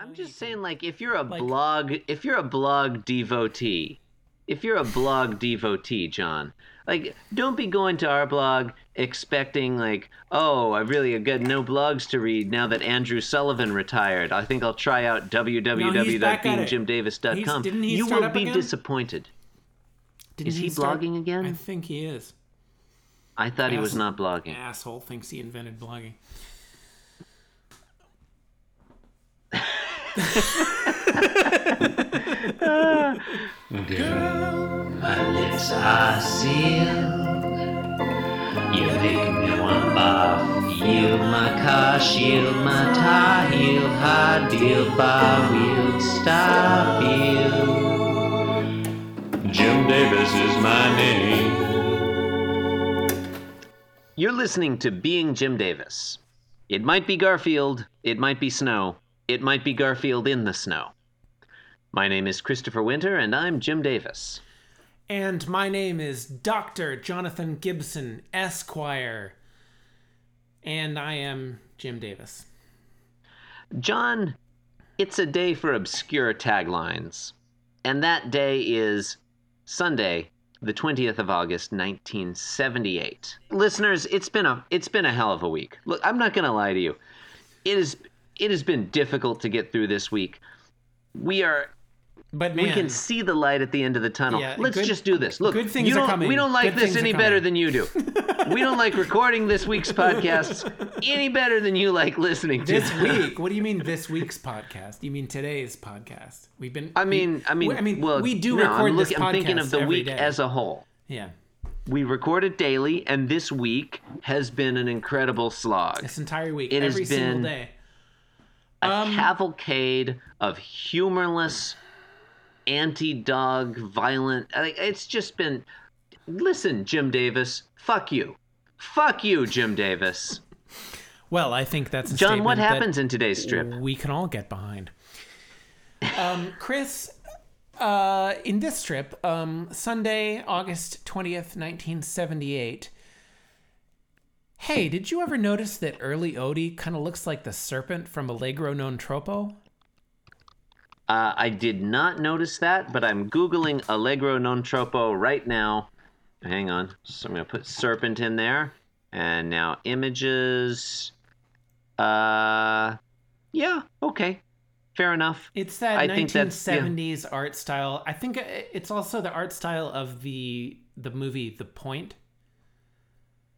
I'm just saying, like, if you're a blog devotee, John, like, don't be going to our blog expecting, like, oh, I've really got no blogs to read now that Andrew Sullivan retired. I think I'll try out www.beingjimdavis.com. You will be disappointed. Is he blogging again? I think he is. I thought he was not blogging. Asshole thinks he invented blogging. Girl, my lips are sealed. You make me want to barf. Yield my car, shield my tie, heel, hard deal, bar wheel, stop you. Jim Davis is my name. You're listening to Being Jim Davis. It might be Garfield, it might be snow. It might be Garfield in the snow. My name is Christopher Winter, and I'm Jim Davis. And my name is Dr. Jonathan Gibson, Esquire. And I am Jim Davis. John, it's a day for obscure taglines. And that day is Sunday, the 20th of August, 1978. Listeners, it's been a hell of a week. Look, I'm not going to lie to you. It has been difficult to get through this week. We can see the light at the end of the tunnel. Yeah, Let's just do this. Look, good things are coming. We don't like this any better than you do. We don't like recording this week's podcasts any better than you like listening to this week. What do you mean this week's podcast? You mean today's podcast? We've been. I'm thinking of the week day. As a whole. Yeah. We record it daily, and this week has been an incredible slog. This entire week, every single day. A cavalcade of humorless, anti-dog, violent... It's just been... Listen, Jim Davis, fuck you. Fuck you, Jim Davis. Well, I think that's a John, what happens in today's strip? We can all get behind. Chris, in this strip, Sunday, August 20th, 1978... Hey, did you ever notice that early Odie kind of looks like the serpent from Allegro non troppo? I did not notice that, but I'm Googling Allegro non troppo right now. Hang on. So I'm going to put serpent in there. And now images. Yeah, okay. Fair enough. It's that 1970s art style. I think it's also the art style of the movie The Point.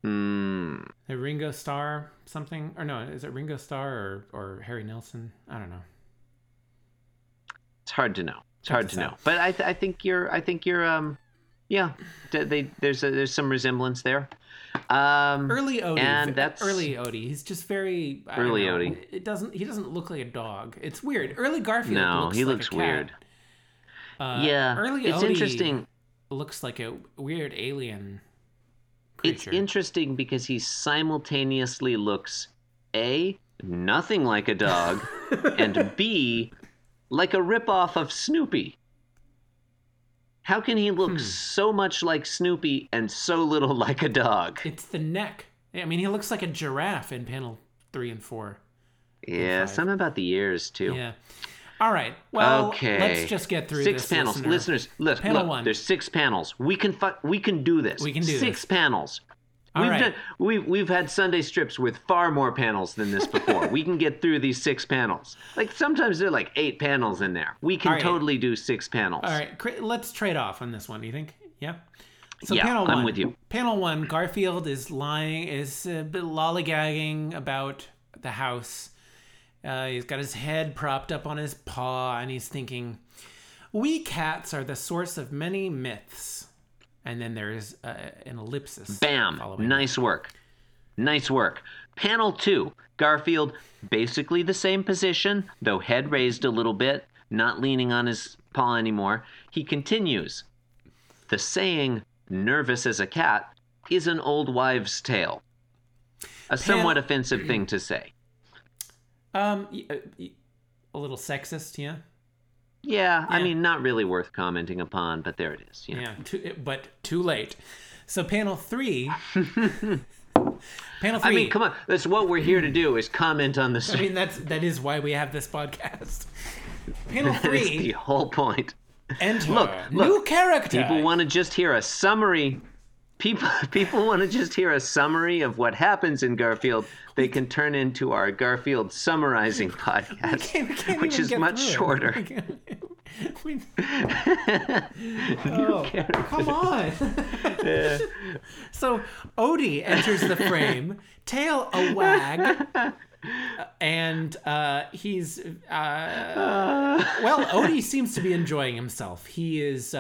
A Ringo Starr something, or no, is it Ringo Starr or Harry Nilsson? I don't know. It's hard to know. But I think you're there's some resemblance there. Early Odie, and that's early Odie. He's just very early Odie. He doesn't look like a dog. It's weird. Early Garfield. No, he looks like a weird. Cat. Yeah, early it's Odie interesting. Looks like a weird alien. Creature. It's interesting because he simultaneously looks A, nothing like a dog, and B, like a ripoff of Snoopy. How can he look so much like Snoopy and so little like a dog? It's the neck. I mean, he looks like a giraffe in panel 3 and 4. Yeah, something about the ears, too. Yeah. All right. Well, Let's just get through six this. Panels. Listeners, listen. Panel one. There's 6 panels. We can do this. We can do 6 panels. All right. We've had Sunday strips with far more panels than this before. We can get through these 6 panels. Like sometimes there are like 8 panels in there. We can totally do 6 panels. All right. Let's trade off on this one. Do you think? Yeah. So yeah, panel 1. I'm with you. Panel 1. Garfield is lollygagging about the house. He's got his head propped up on his paw, and he's thinking, we cats are the source of many myths. And then there's an ellipsis. Bam. Nice work. Panel 2. Garfield, basically the same position, though head raised a little bit, not leaning on his paw anymore. He continues. The saying, nervous as a cat, is an old wives' tale. A somewhat offensive thing to say. A little sexist, yeah? Yeah, I mean, not really worth commenting upon, but there it is. You know. Yeah, but too late. So panel 3, Panel 3. I mean, come on. That's what we're here to do, is comment on this. I mean, that is why we have this podcast. Panel 3. That's the whole point. Enter. Look, new character. People want to just hear a summary. People want to just hear a summary of what happens in Garfield. They can turn into our Garfield summarizing podcast, we can't which is much shorter. Come on. Yeah. So Odie enters the frame, tail a wag, and Odie seems to be enjoying himself. He is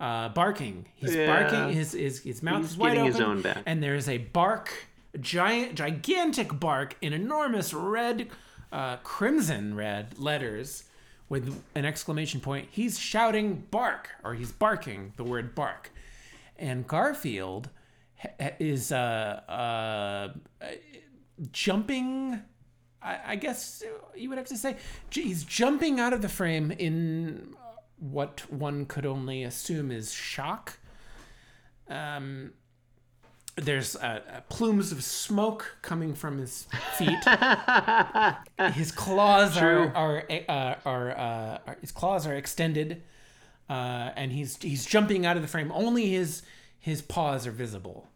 barking. He's barking. His mouth is wide open. His own back. And there is a bark, gigantic bark in enormous red, crimson red letters with an exclamation point. He's shouting bark, or he's barking the word bark. And Garfield is jumping. I guess you would have to say he's jumping out of the frame in what one could only assume is shock. There's plumes of smoke coming from his feet. His claws are extended, and he's jumping out of the frame. Only his paws are visible.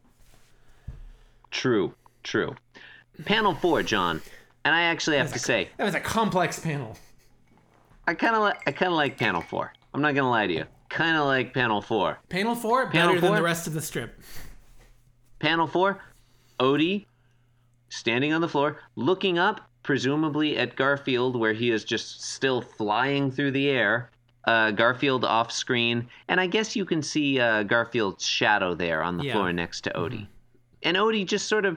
True. Panel 4, John, and I actually have to say that was a complex panel. I kind of like panel 4. I'm not gonna lie to you. Kind of like panel 4. Panel four better than the rest of the strip. Panel 4, Odie standing on the floor, looking up, presumably at Garfield, where he is just still flying through the air. Garfield off screen, and I guess you can see Garfield's shadow there on the floor next to Odie. Mm-hmm. And Odie just sort of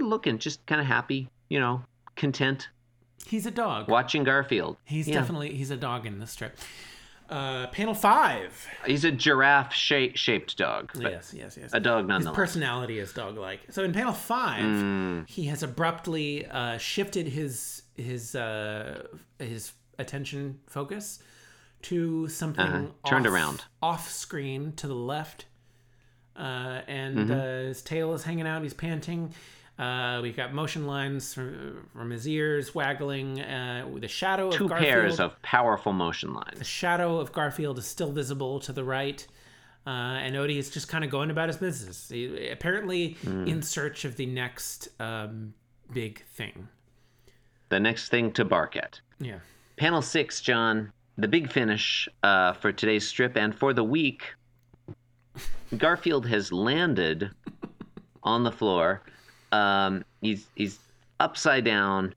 looking, just kind of happy, you know, content. He's a dog. Watching Garfield. He's definitely a dog in this strip. Panel 5. He's a giraffe-shaped dog. Yes. A dog nonetheless. His personality is dog-like. So in panel 5, he has abruptly shifted his attention focus to something turned around, off screen to the left, and his tail is hanging out. He's panting. We've got motion lines from his ears waggling. The shadow of Garfield. Two pairs of powerful motion lines. The shadow of Garfield is still visible to the right. And Odie is just kind of going about his business. He, apparently in search of the next big thing. The next thing to bark at. Yeah. Panel 6, John. The big finish for today's strip and for the week. Garfield has landed on the floor. He's upside down,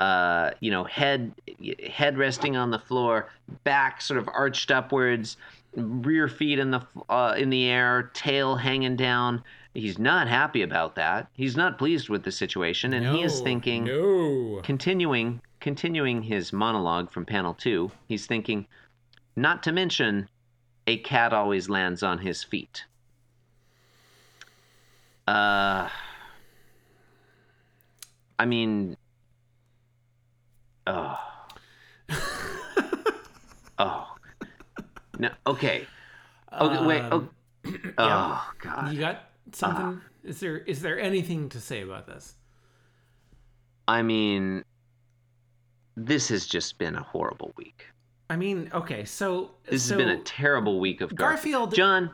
head resting on the floor, back sort of arched upwards, rear feet in the air, tail hanging down. He's not happy about that. He's not pleased with the situation, and he is thinking, continuing his monologue from panel 2, he's thinking, not to mention, a cat always lands on his feet. I mean, no, okay, wait, God, you got something? Is there anything to say about this? I mean, this has just been a horrible week. I mean, okay, so this has been a terrible week of Garfield. John,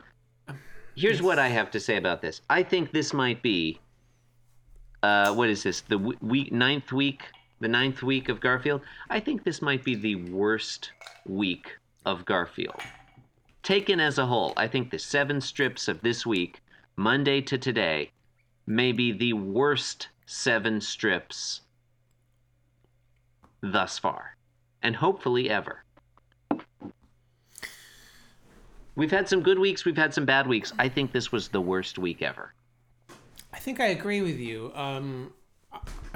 here's what I have to say about this. I think this might be. What is this? The ninth week of Garfield. I think this might be the worst week of Garfield, taken as a whole. I think the 7 strips of this week, Monday to today, may be the worst 7 strips thus far, and hopefully ever. We've had some good weeks. We've had some bad weeks. I think this was the worst week ever. I think I agree with you. I'm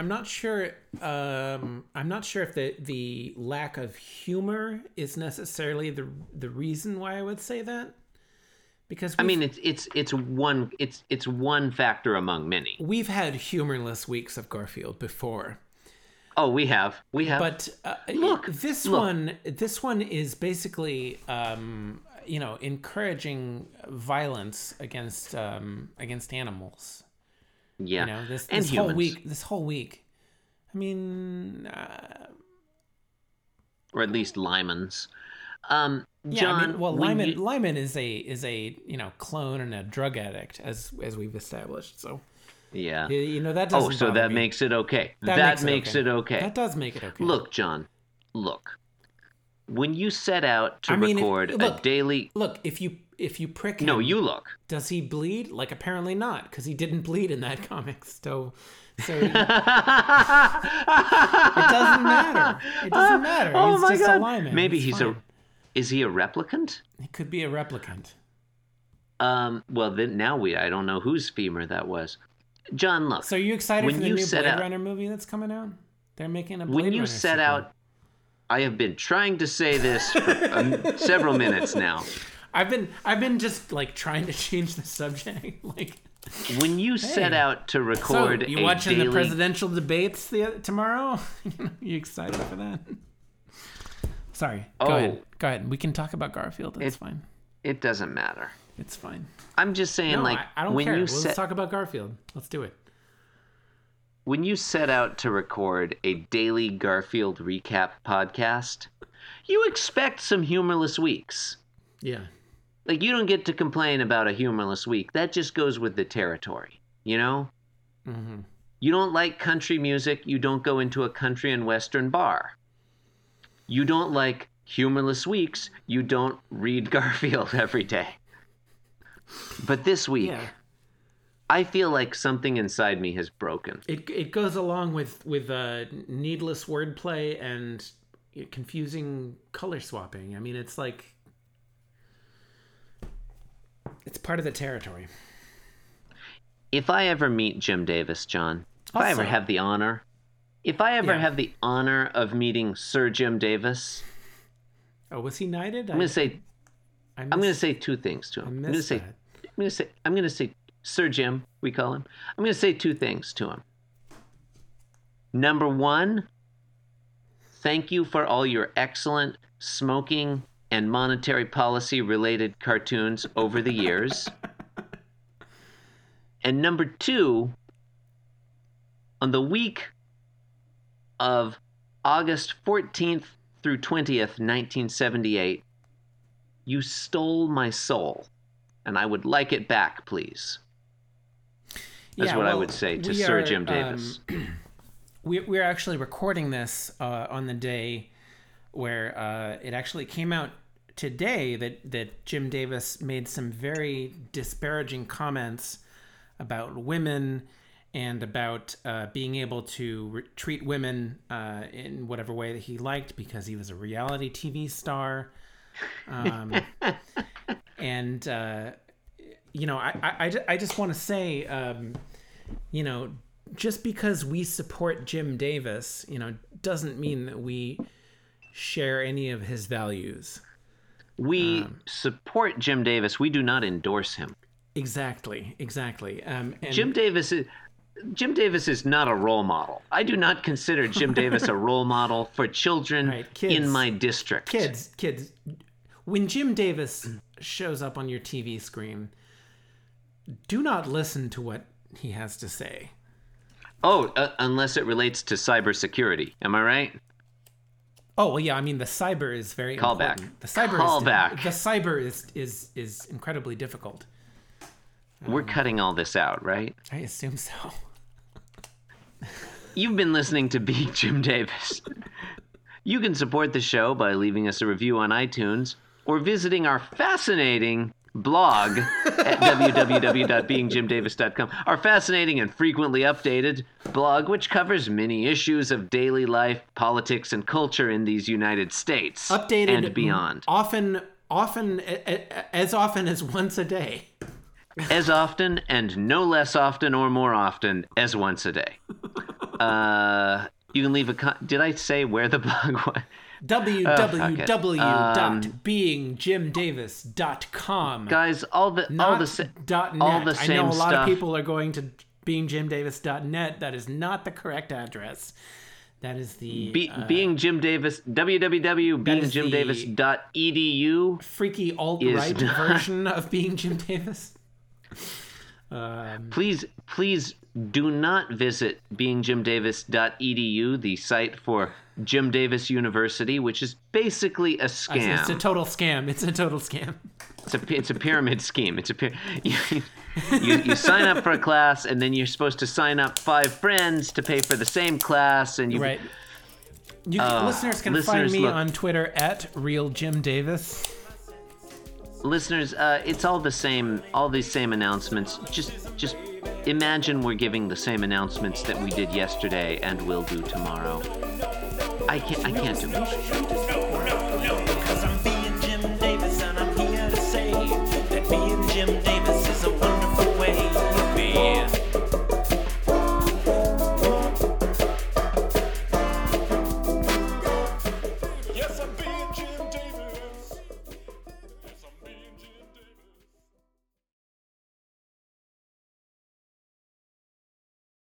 not sure. I'm not sure if the lack of humor is necessarily the reason why I would say that. Because it's one factor among many. We've had humorless weeks of Garfield before. Oh, we have. But this one is basically. Encouraging violence against animals. Yeah. You know, this whole week, I mean, or at least Lyman's. John, I mean, well, Lyman is a clone and a drug addict, as we've established. So yeah, that doesn't. Oh, so that makes it okay. That makes it okay. That does make it okay. Look, John, when you set out to record a daily, if you prick him, does he bleed? Like, apparently not, because he didn't bleed in that comic. So it doesn't matter. Oh, he's my just God. A lineman. Maybe it's fine. Is he a replicant? He could be a replicant. Well, then now I don't know whose femur that was. John, look. So are you excited for the new Blade Runner movie that's coming out? They're making a Blade Runner. When you set out, I have been trying to say this for several minutes now. I've been just trying to change the subject. When you set out to record, so you watching the presidential debates tomorrow? You excited for that? Sorry. Go ahead. We can talk about Garfield. It's fine. It doesn't matter. It's fine. I'm just saying, I don't care. Let's talk about Garfield. Let's do it. When you set out to record a daily Garfield recap podcast, you expect some humorless weeks. Yeah. You don't get to complain about a humorless week. That just goes with the territory, Mm-hmm. You don't like country music. You don't go into a country and western bar. You don't like humorless weeks. You don't read Garfield every day. But this week, I feel like something inside me has broken. It goes along with needless wordplay and confusing color swapping. I mean, it's like... It's part of the territory. If I ever meet Jim Davis, John, if I ever have the honor of meeting Sir Jim Davis. Oh, was he knighted? I'm going to say two things to him. I'm going to say Sir Jim, we call him. I'm going to say two things to him. Number one, thank you for all your excellent smoking and monetary policy related cartoons over the years. And number two, on the week of August 14th through 20th, 1978, you stole my soul, and I would like it back, please. That's what I would say to Sir Jim Davis. We're actually recording this on the day where it actually came out today that Jim Davis made some very disparaging comments about women and about being able to treat women in whatever way that he liked, because he was a reality TV star. And, I just want to say, just because we support Jim Davis, doesn't mean that we share any of his values. We support Jim Davis. We do not endorse him. Exactly. Jim Davis is not a role model. I do not consider Jim Davis a role model for children in my district. Kids. When Jim Davis shows up on your TV screen, do not listen to what he has to say. Oh, unless it relates to cybersecurity. Am I right? Oh, well, yeah. I mean, the cyber is very important. The cyber is incredibly difficult. We're cutting all this out, right? I assume so. You've been listening to Being Jim Davis. You can support the show by leaving us a review on iTunes or visiting our fascinating blog at www.beingjimdavis.com. Our fascinating and frequently updated blog, which covers many issues of daily life, politics, and culture in these United States. Updated and beyond. Often, as often as once a day. As often and no less often or more often as once a day. You can leave a... Did I say where the blog was? www.beingjimdavis.com. Guys, all the same stuff. I know a lot of people are going to beingjimdavis.net. That is not the correct address. That is the... Being Jim Davis, www.beingjimdavis.edu. Freaky alt-right version of Being Jim Davis. Please do not visit beingjimdavis.edu, the site for Jim Davis University, which is basically a scam. It's a total scam. It's a pyramid scheme. You sign up for a class, and then you're supposed to sign up 5 friends to pay for the same class, and you. Right. Listeners can find me on Twitter at RealJimDavis. Listeners, it's all the same. All these same announcements. Just imagine we're giving the same announcements that we did yesterday and will do tomorrow. I can't do much.